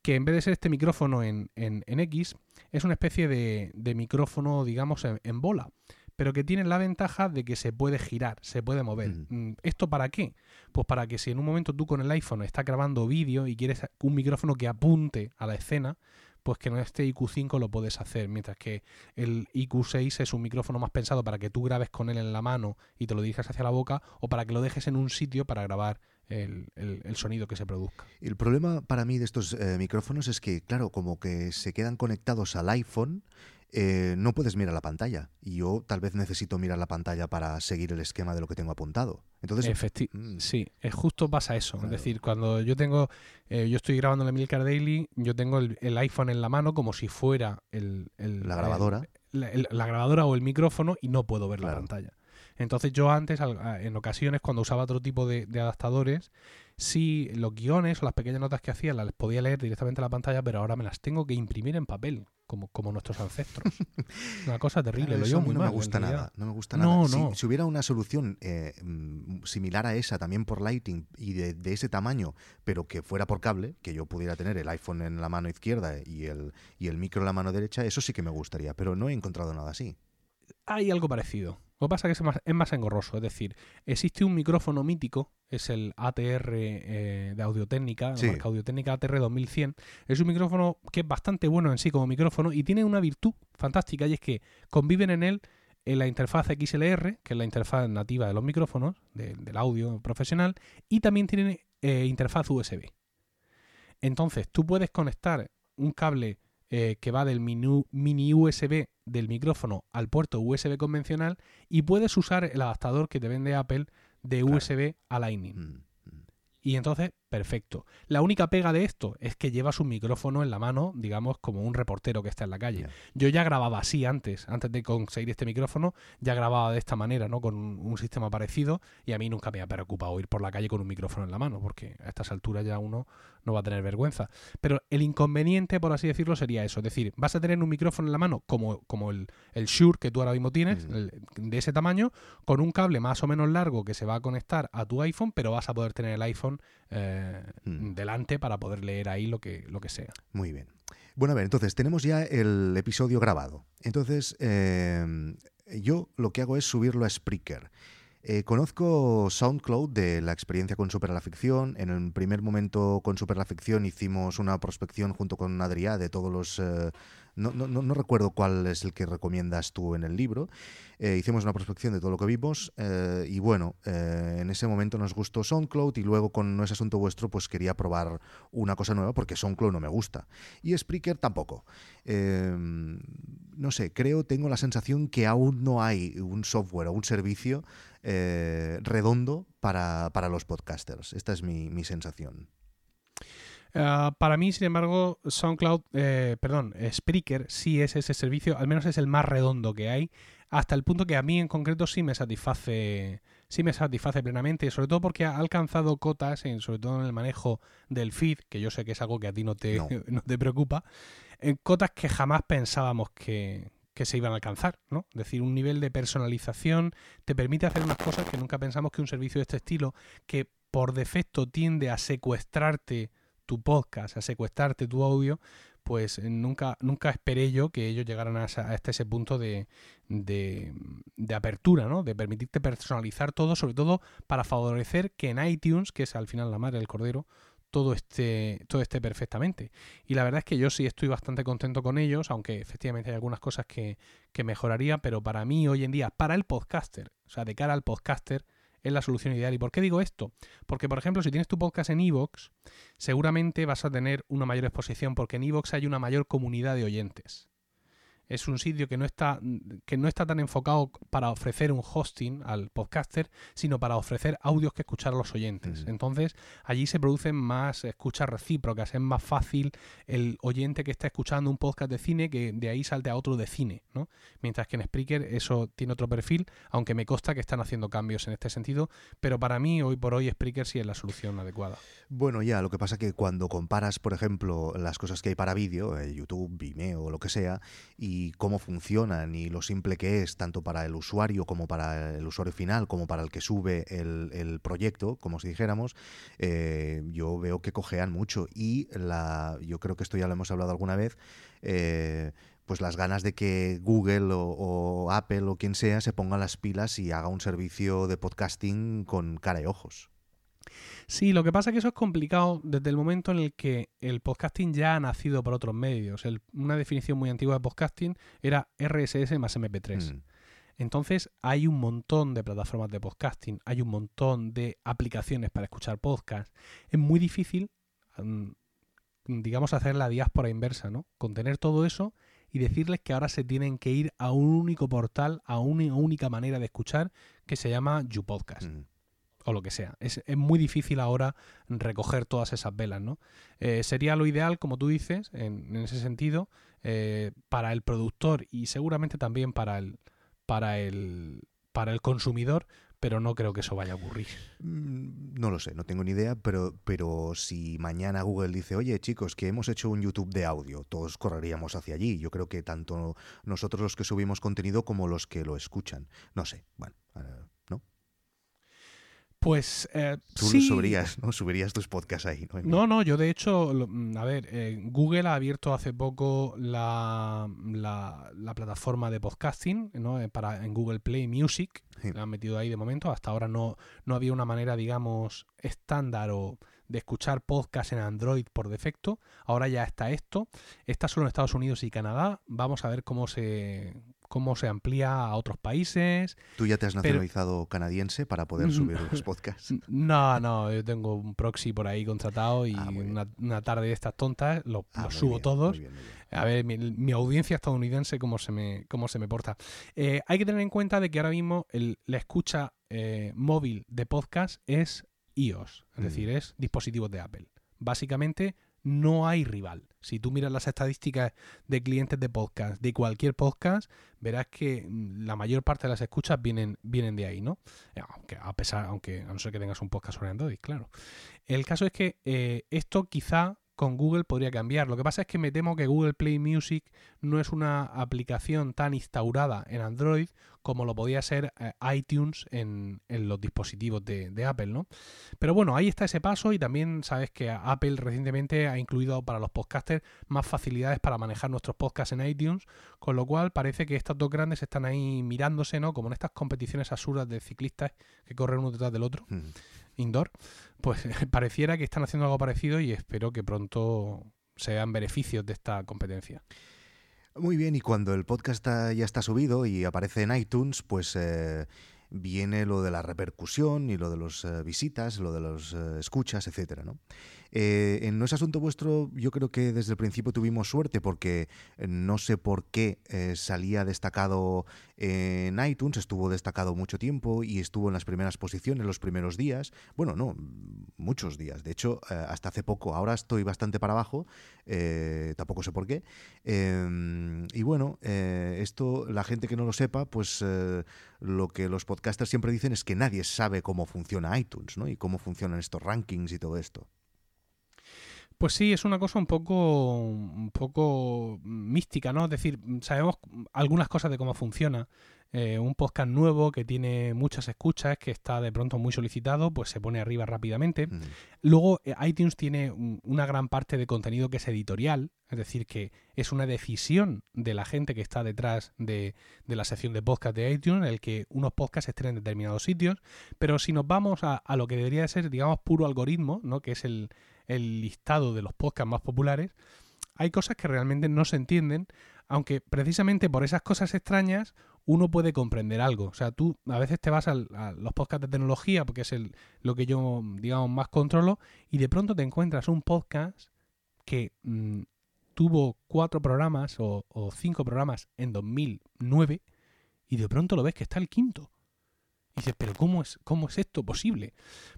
que en vez de ser este micrófono en, en, en X, es una especie de, de micrófono, digamos, en, en bola, pero que tiene la ventaja de que se puede girar, se puede mover. Uh-huh. ¿Esto para qué? Pues para que si en un momento tú con el iPhone estás grabando vídeo y quieres un micrófono que apunte a la escena, pues que en este I Q cinco lo puedes hacer, mientras que el I Q seis es un micrófono más pensado para que tú grabes con él en la mano y te lo dirijas hacia la boca, o para que lo dejes en un sitio para grabar El, el, el sonido que se produzca. El problema para mí de estos eh, micrófonos es que, claro, como que se quedan conectados al iPhone, eh, no puedes mirar la pantalla. Y yo tal vez necesito mirar la pantalla para seguir el esquema de lo que tengo apuntado. Entonces, Efecti- mm. sí, es justo pasa eso. Claro. Es decir, cuando yo tengo, eh, yo estoy grabando la Emilcar Daily, yo tengo el, el iPhone en la mano como si fuera el, el, la grabadora, el, la, el, la grabadora o el micrófono y no puedo ver claro. la pantalla. Entonces yo antes, en ocasiones, cuando usaba otro tipo de, de adaptadores, sí los guiones o las pequeñas notas que hacía las podía leer directamente a la pantalla, pero ahora me las tengo que imprimir en papel, como, como nuestros ancestros. Una cosa terrible. Claro, lo llevo muy no mal, me gusta nada, no me gusta nada. No, no. Si, si hubiera una solución eh, similar a esa, también por Lighting y de, de ese tamaño, pero que fuera por cable, que yo pudiera tener el iPhone en la mano izquierda y el, y el micro en la mano derecha, eso sí que me gustaría, pero no he encontrado nada así. Hay algo parecido. Lo que pasa es que es más, es más engorroso, es decir, existe un micrófono mítico, es el A T R eh, de Audio-Technica, sí. la marca Audio-Technica A T R dos mil cien, es un micrófono que es bastante bueno en sí como micrófono y tiene una virtud fantástica y es que conviven en él en la interfaz equis ele erre, que es la interfaz nativa de los micrófonos, de, del audio profesional, y también tienen eh, interfaz U S B. Entonces, tú puedes conectar un cable Eh, que va del mini, mini U S B del micrófono al puerto U S B convencional y puedes usar el adaptador que te vende Apple de claro. U S B a Lightning. Mm, mm. Y entonces, perfecto. La única pega de esto es que llevas un micrófono en la mano, digamos, como un reportero que está en la calle. Yeah. Yo ya grababa así antes, antes de conseguir este micrófono, ya grababa de esta manera, ¿no? Con un, un sistema parecido y a mí nunca me ha preocupado ir por la calle con un micrófono en la mano, porque a estas alturas ya uno no va a tener vergüenza. Pero el inconveniente, por así decirlo, sería eso. Es decir, vas a tener un micrófono en la mano como, como el, el Shure que tú ahora mismo tienes, uh-huh. el, de ese tamaño, con un cable más o menos largo que se va a conectar a tu iPhone, pero vas a poder tener el iPhone eh, uh-huh. delante para poder leer ahí lo que, lo que sea. Muy bien. Bueno, a ver, entonces, tenemos ya el episodio grabado. Entonces, eh, yo lo que hago es subirlo a Spreaker. Eh, conozco SoundCloud de la experiencia con Supera la ficción. En el primer momento con Supera la ficción hicimos una prospección junto con Adrià de todos los... Eh, no, no, no recuerdo cuál es el que recomiendas tú en el libro. Eh, hicimos una prospección de todo lo que vimos eh, y bueno, eh, en ese momento nos gustó SoundCloud y luego con No es Asunto Vuestro pues quería probar una cosa nueva porque SoundCloud no me gusta. Y Spreaker tampoco. Eh, no sé, creo, tengo la sensación que aún no hay un software o un servicio eh, redondo para, para los podcasters. Esta es mi, mi sensación. Uh, para mí, sin embargo, SoundCloud, eh, perdón, Spreaker sí es ese servicio, al menos es el más redondo que hay, hasta el punto que a mí en concreto sí me satisface, sí me satisface plenamente, sobre todo porque ha alcanzado cotas, en, sobre todo en el manejo del feed, que yo sé que es algo que a ti no te, no. No te preocupa, en cotas que jamás pensábamos que, que se iban a alcanzar, ¿no? Es decir, un nivel de personalización te permite hacer unas cosas que nunca pensamos que un servicio de este estilo, que por defecto tiende a secuestrarte tu podcast, a secuestrarte tu audio, pues nunca, nunca esperé yo que ellos llegaran hasta, hasta ese punto de, de, de apertura, ¿no? De permitirte personalizar todo, sobre todo para favorecer que en iTunes, que es al final la madre del cordero, todo esté, todo esté perfectamente. Y la verdad es que yo sí estoy bastante contento con ellos, aunque efectivamente hay algunas cosas que, que mejoraría, pero para mí hoy en día, para el podcaster, o sea, de cara al podcaster, es la solución ideal. ¿Y por qué digo esto? Porque, por ejemplo, si tienes tu podcast en iVoox, seguramente vas a tener una mayor exposición, porque en iVoox hay una mayor comunidad de oyentes. Es un sitio que no está, que no está tan enfocado para ofrecer un hosting al podcaster, sino para ofrecer audios que escuchar a los oyentes. Mm. Entonces, allí se producen más escuchas recíprocas. Es más fácil el oyente que está escuchando un podcast de cine que de ahí salte a otro de cine, ¿no? Mientras que en Spreaker eso tiene otro perfil, aunque me consta que están haciendo cambios en este sentido. Pero para mí, hoy por hoy, Spreaker sí es la solución adecuada. Bueno, ya, lo que pasa que cuando comparas, por ejemplo, las cosas que hay para vídeo, eh, YouTube, Vimeo, lo que sea, y y cómo funcionan y lo simple que es tanto para el usuario como para el usuario final como para el que sube el, el proyecto, como si dijéramos, eh, yo veo que cojean mucho y la, yo creo que esto ya lo hemos hablado alguna vez, eh, pues las ganas de que Google o, o Apple o quien sea se pongan las pilas y haga un servicio de podcasting con cara y ojos. Sí, lo que pasa es que eso es complicado desde el momento en el que el podcasting ya ha nacido por otros medios. El, una definición muy antigua de podcasting era R S S más eme pe tres. Mm. Entonces hay un montón de plataformas de podcasting, hay un montón de aplicaciones para escuchar podcast. Es muy difícil, digamos, hacer la diáspora inversa, ¿no? Contener todo eso y decirles que ahora se tienen que ir a un único portal, a una única manera de escuchar que se llama YouPodcast. Mm. O lo que sea. Es, es muy difícil ahora recoger todas esas velas, ¿no? Eh, sería lo ideal, como tú dices, en, en ese sentido, eh, para el productor y seguramente también para el, para el, para el consumidor, pero no creo que eso vaya a ocurrir. No lo sé, no tengo ni idea, pero, pero si mañana Google dice, oye, chicos, que hemos hecho un YouTube de audio, todos correríamos hacia allí. Yo creo que tanto nosotros los que subimos contenido como los que lo escuchan. No sé, bueno, ¿no? Pues eh, tú sí. subirías, ¿no? Subirías tus podcasts ahí, ¿no? No, no, yo de hecho, a ver, eh, Google ha abierto hace poco la, la, la plataforma de podcasting, ¿no? Para, en Google Play Music, sí. La han metido ahí de momento. Hasta ahora no, no había una manera, digamos, estándar o de escuchar podcast en Android por defecto. Ahora ya está esto. Está solo en Estados Unidos y Canadá. Vamos a ver cómo se... cómo se amplía a otros países. ¿Tú ya te has nacionalizado pero... canadiense para poder subir los podcasts? No, no, yo tengo un proxy por ahí contratado y ah, una, una tarde de estas tontas los ah, lo subo bien, todos. Muy bien, muy bien. A ver, mi, mi audiencia estadounidense cómo se me, cómo se me porta. Eh, hay que tener en cuenta de que ahora mismo el, la escucha eh, móvil de podcast es iOS, es mm. decir, es dispositivos de Apple. Básicamente no hay rival. Si tú miras las estadísticas de clientes de podcast, de cualquier podcast, verás que la mayor parte de las escuchas vienen, vienen de ahí, ¿no? Aunque a pesar, aunque a no ser que tengas un podcast sobre Android, claro. El caso es que eh, esto quizá con Google podría cambiar. Lo que pasa es que me temo que Google Play Music no es una aplicación tan instaurada en Android como lo podía ser eh, iTunes en, en los dispositivos de, de Apple, ¿no? Pero bueno, ahí está ese paso y también sabes que Apple recientemente ha incluido para los podcasters más facilidades para manejar nuestros podcasts en iTunes, con lo cual parece que estas dos grandes están ahí mirándose, ¿no? Como en estas competiciones absurdas de ciclistas que corren uno detrás del otro, mm. indoor, pues pareciera que están haciendo algo parecido y espero que pronto se vean beneficios de esta competencia. Muy bien, y cuando el podcast está, ya está subido y aparece en iTunes, pues eh, viene lo de la repercusión y lo de las eh, visitas, lo de las eh, escuchas, etcétera, ¿no? Eh, en No es Asunto Vuestro, yo creo que desde el principio tuvimos suerte porque no sé por qué eh, salía destacado en iTunes, estuvo destacado mucho tiempo y estuvo en las primeras posiciones los primeros días. Bueno, no, muchos días. De hecho, eh, hasta hace poco. Ahora estoy bastante para abajo, eh, tampoco sé por qué. Eh, y bueno, eh, esto, la gente que no lo sepa, pues eh, lo que los podcasters siempre dicen es que nadie sabe cómo funciona iTunes, ¿no? Y cómo funcionan estos rankings y todo esto. Pues sí, es una cosa un poco, un poco mística, ¿no? Es decir, sabemos algunas cosas de cómo funciona. Eh, un podcast nuevo que tiene muchas escuchas, que está de pronto muy solicitado, pues se pone arriba rápidamente. Mm. Luego, iTunes tiene una gran parte de contenido que es editorial, es decir, que es una decisión de la gente que está detrás de, de la sección de podcast de iTunes, en el que unos podcasts estén en determinados sitios. Pero si nos vamos a, a lo que debería de ser, digamos, puro algoritmo, ¿no? Que es el, el listado de los podcasts más populares, hay cosas que realmente no se entienden, aunque precisamente por esas cosas extrañas uno puede comprender algo. O sea, tú a veces te vas al, a los podcasts de tecnología, porque es el, lo que yo, digamos, más controlo, y de pronto te encuentras un podcast que mmm, tuvo cuatro programas o, o cinco programas en dos mil nueve, y de pronto lo ves que está el quinto. Y dices, ¿pero cómo es, cómo es esto posible?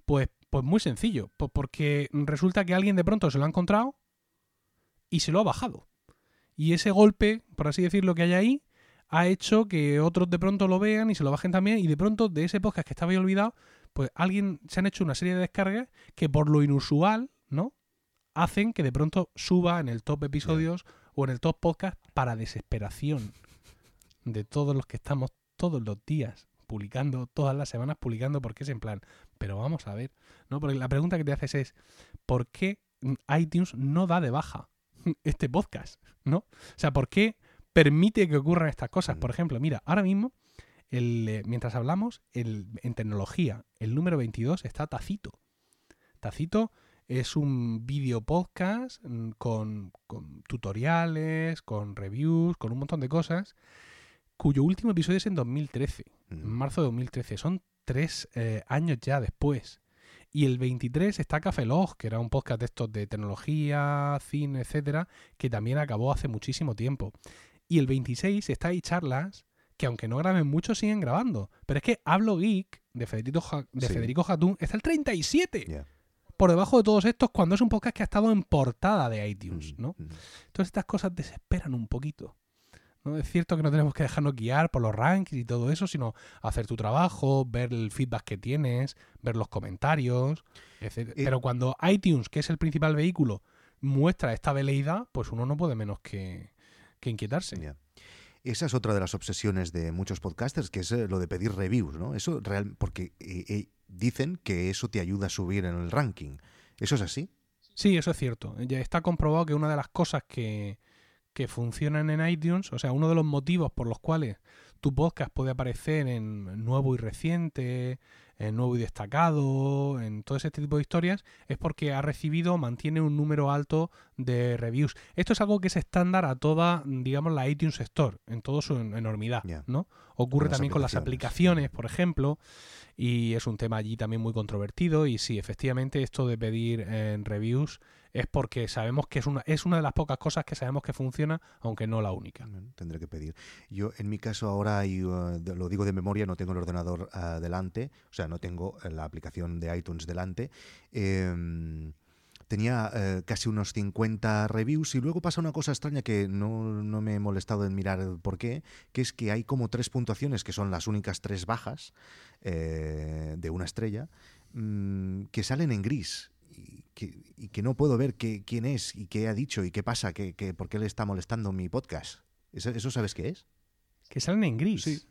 Pues, pues muy sencillo, pues porque resulta que alguien de pronto se lo ha encontrado y se lo ha bajado. Y ese golpe, por así decirlo, que hay ahí, ha hecho que otros de pronto lo vean y se lo bajen también, y de pronto de ese podcast que estaba ahí olvidado, pues alguien se han hecho una serie de descargas que por lo inusual, ¿no?, hacen que de pronto suba en el top episodios sí. o en el top podcast, para desesperación de todos los que estamos todos los días publicando, todas las semanas publicando, porque es en plan, pero vamos a ver, ¿no? Porque la pregunta que te haces es, ¿por qué iTunes no da de baja este podcast, ¿no? O sea, ¿por qué permite que ocurran estas cosas? Por ejemplo, mira, ahora mismo, el, mientras hablamos, el, en tecnología, el número veintidós está Tacito. Tacito es un video podcast con, con tutoriales, con reviews, con un montón de cosas, cuyo último episodio es en dos mil trece, en marzo de dos mil trece. Son tres eh, años ya después. Y el veintitrés está Café Log, que era un podcast de estos de tecnología, cine, etcétera, que también acabó hace muchísimo tiempo. Y el veintiséis está ahí charlas, que aunque no graben mucho, siguen grabando. Pero es que Hablo Geek, de Federico, ja- de sí. Federico Jatún, está el treinta y siete. Yeah. Por debajo de todos estos, cuando es un podcast que ha estado en portada de iTunes, ¿no? Mm-hmm. Entonces estas cosas desesperan un poquito, ¿no? Es cierto que no tenemos que dejarnos guiar por los rankings y todo eso, sino hacer tu trabajo, ver el feedback que tienes, ver los comentarios, etcétera. Eh, Pero cuando iTunes, que es el principal vehículo, muestra esta veleidad, pues uno no puede menos que... que inquietarse. Yeah. Esa es otra de las obsesiones de muchos podcasters, que es lo de pedir reviews, ¿no? Eso real, porque eh, eh, dicen que eso te ayuda a subir en el ranking. ¿Eso es así? Sí, eso es cierto. Ya está comprobado que una de las cosas que, que funcionan en iTunes, o sea, uno de los motivos por los cuales tu podcast puede aparecer en nuevo y reciente, en nuevo y destacado, en todo este tipo de historias, es porque ha recibido, mantiene un número alto de reviews. Esto es algo que es estándar a toda, digamos, la iTunes Store, en toda su enormidad, yeah. ¿no? Ocurre con también con las aplicaciones, por ejemplo, y es un tema allí también muy controvertido, y sí, efectivamente, esto de pedir en reviews es porque sabemos que es una, es una de las pocas cosas que sabemos que funciona, aunque no la única. Bueno, tendré que pedir. Yo, en mi caso, ahora, y uh, lo digo de memoria, no tengo el ordenador uh, delante, o sea, no tengo la aplicación de iTunes delante. Eh, tenía eh, casi unos cincuenta reviews, y luego pasa una cosa extraña que no, no me he molestado en mirar por qué, que es que hay como tres puntuaciones, que son las únicas tres bajas eh, de una estrella, mmm, que salen en gris. Y que, y que no puedo ver qué, quién es y qué ha dicho y qué pasa, que, que, por qué le está molestando mi podcast. ¿Eso, eso sabes qué es? Que salen en gris. Sí,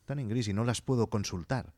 están en gris y no las puedo consultar.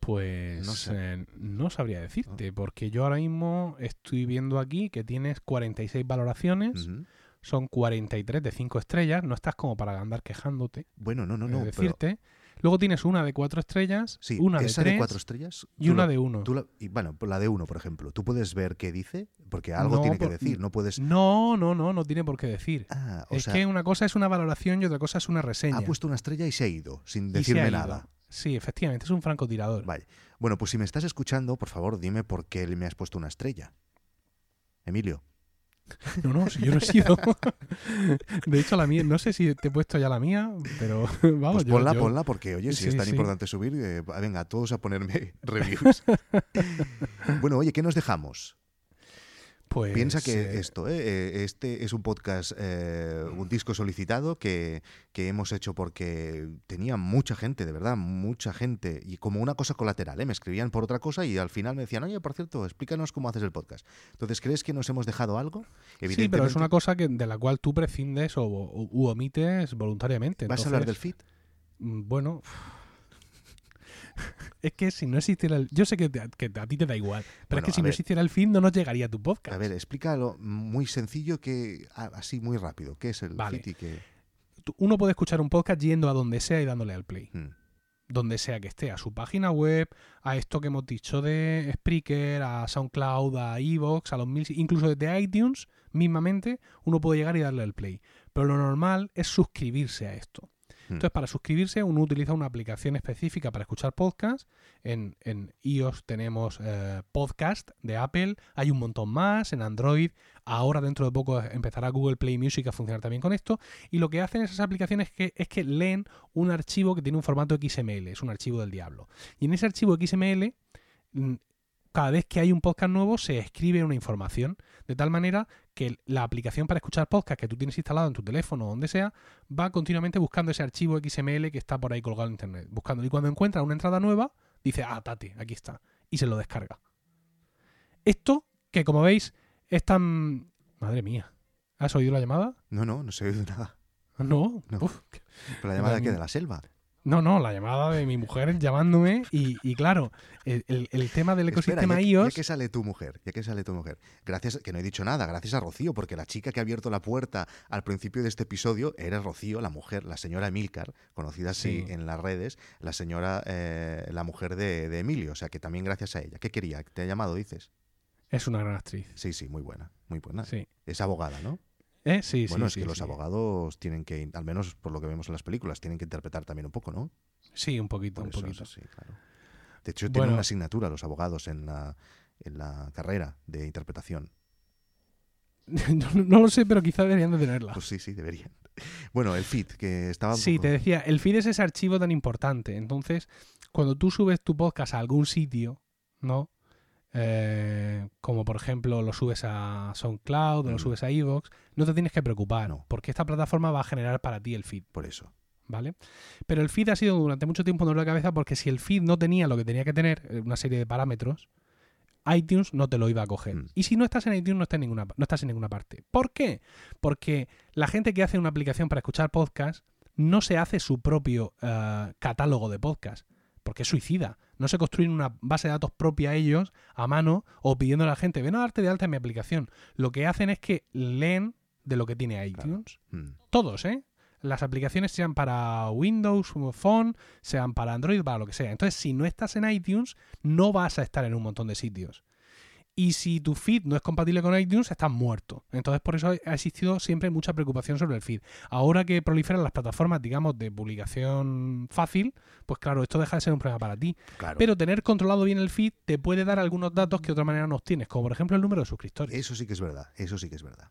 Pues no, sé. eh, no sabría decirte, porque yo ahora mismo estoy viendo aquí que tienes cuarenta y seis valoraciones, uh-huh. son cuarenta y tres de cinco estrellas, no estás como para andar quejándote. Bueno, no, no, no. Decirte. Pero... Luego tienes una de cuatro estrellas, sí, una de tres, de cuatro estrellas, y una la, de uno. Tú la, y, bueno, la de uno, por ejemplo. ¿Tú puedes ver qué dice? Porque algo no, tiene por, que decir. No, puedes... no, no, no, no tiene por qué decir. Ah, o es sea, que una cosa es una valoración y otra cosa es una reseña. Ha puesto una estrella y se ha ido, sin decirme nada. Sí, efectivamente, es un francotirador. Vale. Bueno, pues si me estás escuchando, por favor, dime por qué me has puesto una estrella. Emilio. No, no, si yo no he sido. De hecho, la mía, no sé si te he puesto ya la mía, pero vamos. Pues ponla, yo, yo... ponla, porque oye, si sí, es tan sí. importante subir, eh, venga, todos a ponerme reviews. Bueno, oye, ¿qué nos dejamos? Pues, Piensa que eh... esto, eh, este es un podcast, eh, un disco solicitado que, que hemos hecho porque tenía mucha gente, de verdad, mucha gente, y como una cosa colateral, ¿eh? Me escribían por otra cosa y al final me decían, oye, por cierto, explícanos cómo haces el podcast. Entonces, ¿crees que nos hemos dejado algo? Evidentemente, sí, pero es una cosa que, de la cual tú prescindes o, o u omites voluntariamente. Entonces, ¿vas a hablar del feed? Bueno... Es que si no existiera el... Yo sé que, te, que a ti te da igual, pero bueno, es que si no existiera el feed no nos llegaría a tu podcast. A ver, explícalo muy sencillo, que así muy rápido. ¿Qué es el vale. feed y qué...? Uno puede escuchar un podcast yendo a donde sea y dándole al play. Hmm. Donde sea que esté, a su página web, a esto que hemos dicho de Spreaker, a SoundCloud, a iVoox, a los mil... Incluso desde iTunes, mismamente, uno puede llegar y darle al play. Pero lo normal es suscribirse a esto. Entonces, para suscribirse, uno utiliza una aplicación específica para escuchar podcasts. En, en iOS tenemos eh, Podcast de Apple, hay un montón más en Android. Ahora, dentro de poco, empezará Google Play Music a funcionar también con esto. Y lo que hacen esas aplicaciones es que, es que leen un archivo que tiene un formato X M L, es un archivo del diablo. Y en ese archivo X M L, cada vez que hay un podcast nuevo, se escribe una información, de tal manera que la aplicación para escuchar podcast que tú tienes instalado en tu teléfono o donde sea, va continuamente buscando ese archivo X M L que está por ahí colgado en internet, buscando. Y cuando encuentra una entrada nueva, dice, ah, tate, aquí está, y se lo descarga. Esto, que como veis, es tan... Madre mía, ¿has oído la llamada? No, no, no se ha oído nada. ¿No? no. Uf. Pero la llamada que de la selva. No, no, la llamada de mi mujer llamándome y, y claro, el, el, el tema del ecosistema. Espera, ya, iOS... Ya que sale tu mujer, ya que sale tu mujer. Gracias, que no he dicho nada, gracias a Rocío, porque la chica que ha abierto la puerta al principio de este episodio era Rocío, la mujer, la señora Emilcar, conocida así sí. en las redes, la señora, eh, la mujer de, de Emilio, o sea que también gracias a ella. ¿Qué quería? ¿Te ha llamado, dices? Es una gran actriz. Sí, sí, muy buena, muy buena. Sí. Es abogada, ¿no? Eh, sí, bueno, sí, es que sí, los sí. abogados tienen que, al menos por lo que vemos en las películas, tienen que interpretar también un poco, ¿no? Sí, un poquito, por un eso, poquito. Sí, claro. De hecho, bueno, tienen una asignatura los abogados en la, en la carrera de interpretación. No, no lo sé, pero quizá deberían de tenerla. Pues sí, sí, deberían. Bueno, el feed, que estaba... Sí, poco... te decía, el feed es ese archivo tan importante. Entonces, cuando tú subes tu podcast a algún sitio, ¿no? Eh, como por ejemplo lo subes a SoundCloud o lo subes a iVoox, no te tienes que preocupar, no. porque esta plataforma va a generar para ti el feed. Por eso. ¿Vale? Pero el feed ha sido durante mucho tiempo un dolor de cabeza, porque si el feed no tenía lo que tenía que tener, una serie de parámetros, iTunes no te lo iba a coger. Mm. Y si no estás en iTunes, no estás en ninguna, no estás en ninguna parte. ¿Por qué? Porque la gente que hace una aplicación para escuchar podcast no se hace su propio uh, catálogo de podcast, porque es suicida. No se construyen una base de datos propia a ellos, a mano, o pidiendo a la gente, ven a darte de alta en mi aplicación. Lo que hacen es que leen de lo que tiene iTunes. Claro. Mm. Todos, ¿eh? Las aplicaciones, sean para Windows, Phone, sean para Android, para lo que sea. Entonces, si no estás en iTunes, no vas a estar en un montón de sitios. Y si tu feed no es compatible con iTunes, estás muerto. Entonces, por eso ha existido siempre mucha preocupación sobre el feed. Ahora que proliferan las plataformas, digamos, de publicación fácil, pues claro, esto deja de ser un problema para ti. Claro. Pero tener controlado bien el feed te puede dar algunos datos que de otra manera no obtienes, como por ejemplo el número de suscriptores. Eso sí que es verdad, eso sí que es verdad.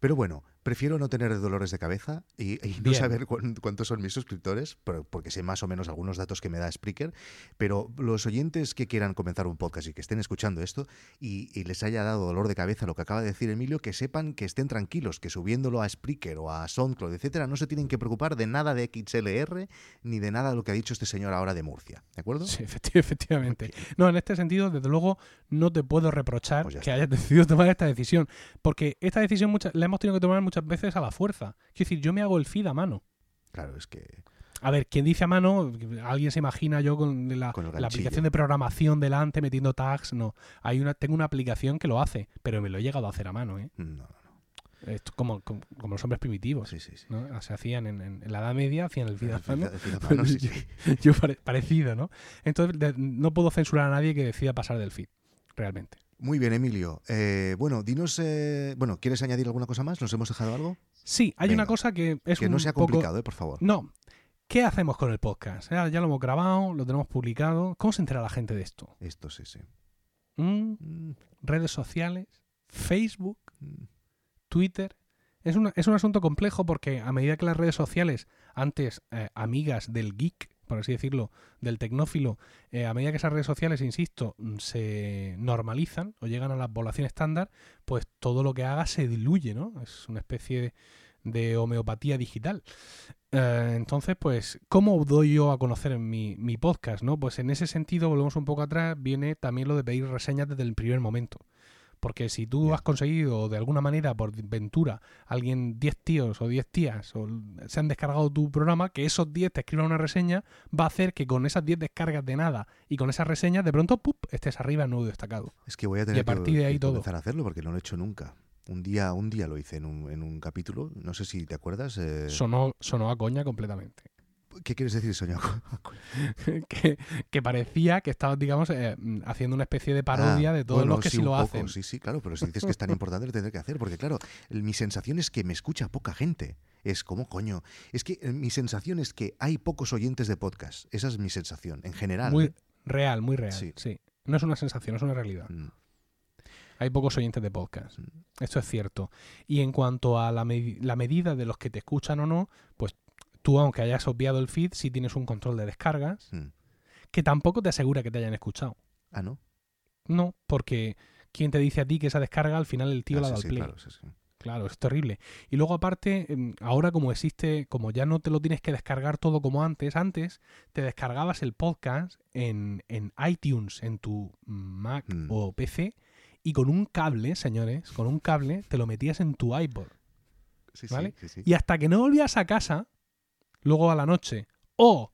Pero bueno, prefiero no tener dolores de cabeza y, y no saber cu- cuántos son mis suscriptores, pero, porque sé más o menos algunos datos que me da Spreaker, pero los oyentes que quieran comenzar un podcast y que estén escuchando esto y, y les haya dado dolor de cabeza lo que acaba de decir Emilio, que sepan que estén tranquilos, que subiéndolo a Spreaker o a SoundCloud, etcétera, no se tienen que preocupar de nada de X L R ni de nada de lo que ha dicho este señor ahora de Murcia, ¿de acuerdo? Sí, efectivamente. Okay. No, en este sentido, desde luego, no te puedo reprochar pues que hayas decidido tomar esta decisión, porque esta decisión muchas la hemos tenido que tomar muchas veces a la fuerza. Quiero decir, yo me hago el feed a mano. Claro, es que... A ver, ¿quién dice a mano? Alguien se imagina yo con la, con la aplicación de programación delante, metiendo tags. No, hay una, tengo una aplicación que lo hace, pero me lo he llegado a hacer a mano, ¿eh? No, no, no. Esto, como, como, como los hombres primitivos. Sí, sí, sí. ¿No? Se hacían en, en la Edad Media, hacían el feed a mano. El feed a mano, sí, sí. Yo pare, parecido, ¿no? Entonces, de, no puedo censurar a nadie que decida pasar del feed, realmente. Muy bien, Emilio. Eh, bueno, dinos... Eh, bueno, ¿quieres añadir alguna cosa más? ¿Nos hemos dejado algo? Sí, hay Venga, una cosa que es que un no sea complicado, poco... eh, por favor. No. ¿Qué hacemos con el podcast? Ya, ya lo hemos grabado, lo tenemos publicado. ¿Cómo se entera la gente de esto? Esto sí, sí. ¿Mm? Mm. Redes sociales, Facebook, Twitter. Es, una, es un asunto complejo porque a medida que las redes sociales, antes eh, amigas del geek, por así decirlo, del tecnófilo, eh, a medida que esas redes sociales, insisto, se normalizan o llegan a la población estándar, pues todo lo que haga se diluye, ¿no? Es una especie de, de homeopatía digital. Eh, entonces, pues, ¿cómo doy yo a conocer mi, mi podcast, no? Pues en ese sentido, volvemos un poco atrás, viene también lo de pedir reseñas desde el primer momento. Porque si tú yeah. has conseguido de alguna manera, por ventura, alguien, diez tíos o diez tías, o se han descargado tu programa, que esos diez te escriban una reseña, va a hacer que con esas diez descargas de nada y con esas reseñas, de pronto, ¡pup!, estés arriba en nuevo destacado. Es que voy a tener y a partir que, de ahí que todo. Empezar a hacerlo porque no lo he hecho nunca. Un día, un día lo hice en un, en un capítulo, no sé si te acuerdas. Eh... Sonó, sonó a coña completamente. ¿Qué quieres decir, soñado? que, que parecía que estabas, digamos, eh, haciendo una especie de parodia ah, de todos bueno, los que sí, sí lo poco, hacen. Sí, sí, claro, pero si dices que es tan importante lo tendré que hacer, porque claro, mi sensación es que me escucha poca gente. Es como, coño, es que mi sensación es que hay pocos oyentes de podcast. Esa es mi sensación, en general. Muy real, muy real, sí. sí. No es una sensación, es una realidad. Mm. Hay pocos oyentes de podcast, esto es cierto. Y en cuanto a la, me- la medida de los que te escuchan o no, pues tú, aunque hayas obviado el feed, sí tienes un control de descargas, mm. que tampoco te asegura que te hayan escuchado. ¿Ah, no? No, porque ¿quién te dice a ti que esa descarga al final el tío ah, la sí, da al sí, play? Claro, sí, sí. Claro, es terrible. Y luego aparte, ahora como existe, como ya no te lo tienes que descargar todo como antes, antes te descargabas el podcast en, en iTunes, en tu Mac mm. o P C, y con un cable, señores, con un cable te lo metías en tu iPod. Sí, ¿vale? sí, sí, sí. Y hasta que no volvías a casa... Luego a la noche, o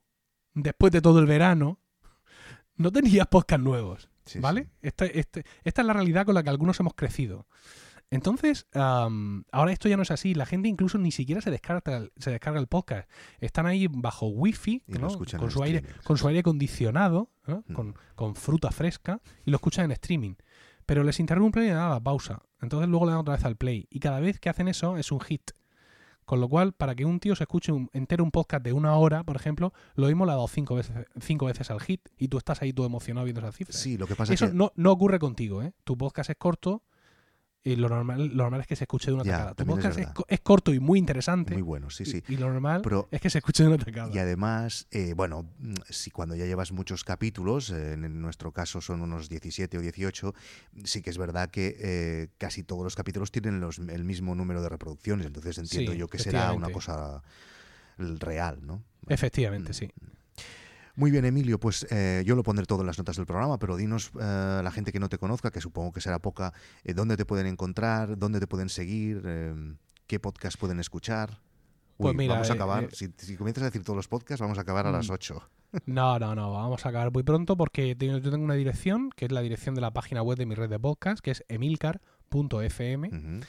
después de todo el verano, no tenías podcast nuevos, sí, ¿vale? Sí. Esta, esta, esta es la realidad con la que algunos hemos crecido. Entonces, um, ahora esto ya no es así. La gente incluso ni siquiera se descarga, se descarga el podcast. Están ahí bajo wifi, ¿no? con, su aire, con su aire acondicionado, ¿no? Mm. Con, con fruta fresca, y lo escuchan en streaming. Pero les interrumpen y le dan la pausa. Entonces luego le dan otra vez al play. Y cada vez que hacen eso es un hit. Con lo cual, para que un tío se escuche un, entero un podcast de una hora, por ejemplo, lo hemos dado cinco veces, cinco veces al hit y tú estás ahí todo emocionado viendo esas cifras. Sí, lo que pasa Eso es que... no, no ocurre contigo, ¿eh? Tu podcast es corto y lo normal, lo normal es que se escuche de una ya, tacada. Tu podcast es, es, es corto y muy interesante. Muy bueno, sí, sí. Y, y lo normal Pero, es que se escuche de una tacada. Y además, eh, bueno, si cuando ya llevas muchos capítulos, eh, en nuestro caso son unos diecisiete o dieciocho, sí que es verdad que eh, casi todos los capítulos tienen los, el mismo número de reproducciones. Entonces entiendo sí, yo que será una cosa real, ¿no? Efectivamente, mm. sí. Muy bien, Emilio, pues eh, yo lo pondré todo en las notas del programa, pero dinos eh, a la gente que no te conozca, que supongo que será poca, eh, dónde te pueden encontrar, dónde te pueden seguir, eh, qué podcast pueden escuchar. Uy, pues mira, vamos a acabar, eh, eh, si, si comienzas a decir todos los podcasts, vamos a acabar a las ocho. No, no, no, vamos a acabar muy pronto porque tengo, yo tengo una dirección, que es la dirección de la página web de mi red de podcast, que es emilcar punto f m. Uh-huh.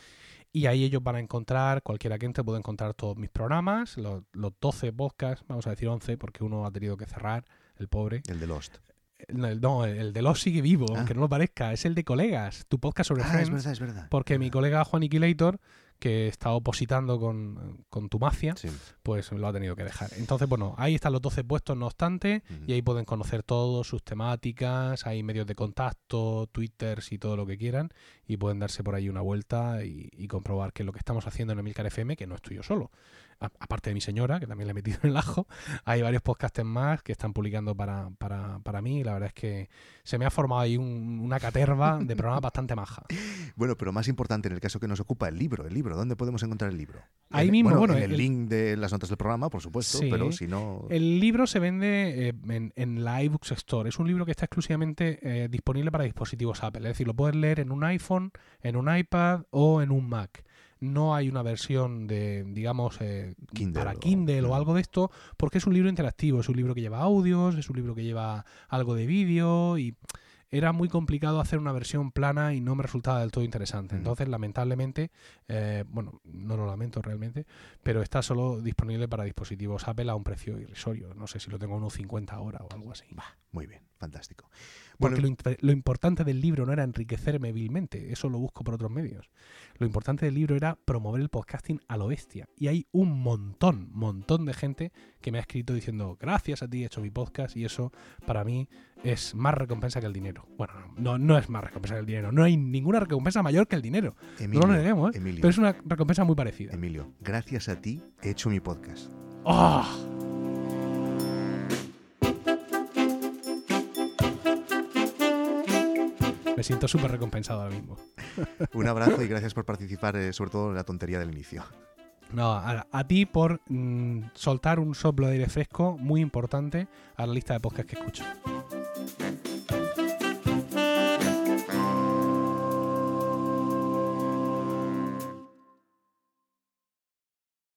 Y ahí ellos van a encontrar, cualquiera que entre puede encontrar todos mis programas, los, los doce podcasts, vamos a decir once, porque uno ha tenido que cerrar, el pobre. El de Lost. No, el, no, el de Lost sigue vivo, ah. aunque no lo parezca. Es el de Colegas, tu podcast sobre ah, Friends. Es verdad, es verdad. Porque es verdad. Mi colega Juan Iquilator, que está opositando con, con Tumacia, sí. pues lo ha tenido que dejar. Entonces, bueno, ahí están los doce puestos, no obstante, uh-huh. y ahí pueden conocer todos sus temáticas, hay medios de contacto, twitters y todo lo que quieran, y pueden darse por ahí una vuelta y, y comprobar que lo que estamos haciendo en Emilcar F M, que no estoy yo solo, a, aparte de mi señora, que también le he metido en el ajo, hay varios podcasters más que están publicando para, para, para mí, y la verdad es que se me ha formado ahí un, una caterva de programas bastante maja. Bueno, pero más importante en el caso que nos ocupa el libro, el libro. ¿Dónde podemos encontrar el libro? Ahí en, mismo, bueno, bueno en el, el link de las notas del programa, por supuesto, sí, pero si no... El libro se vende eh, en, en la iBooks Store. Es un libro que está exclusivamente eh, disponible para dispositivos Apple. Es decir, lo puedes leer en un iPhone, en un iPad o en un Mac. No hay una versión de, digamos, eh, Kindle para Kindle o, o algo de esto, porque es un libro interactivo. Es un libro que lleva audios, es un libro que lleva algo de vídeo y... Era muy complicado hacer una versión plana y no me resultaba del todo interesante. Entonces, lamentablemente, eh, bueno, no lo lamento realmente, pero está solo disponible para dispositivos Apple a un precio irrisorio. No sé si lo tengo a unos cincuenta ahora o algo así. Bah, muy bien, fantástico. Porque bueno. lo, lo importante del libro no era enriquecerme vilmente, eso lo busco por otros medios. Lo importante del libro era promover el podcasting a lo bestia. Y hay un montón, montón de gente que me ha escrito diciendo gracias a ti he hecho mi podcast y eso para mí es más recompensa que el dinero. Bueno, no, no es más recompensa que el dinero. No hay ninguna recompensa mayor que el dinero. Emilio, no lo neguemos, ¿eh? Pero es una recompensa muy parecida. Emilio, gracias a ti he hecho mi podcast. ¡Oh! Me siento súper recompensado ahora mismo. Un abrazo y gracias por participar, eh, sobre todo en la tontería del inicio. No, a, a ti por mmm, soltar un soplo de aire fresco muy importante a la lista de podcasts que escucho.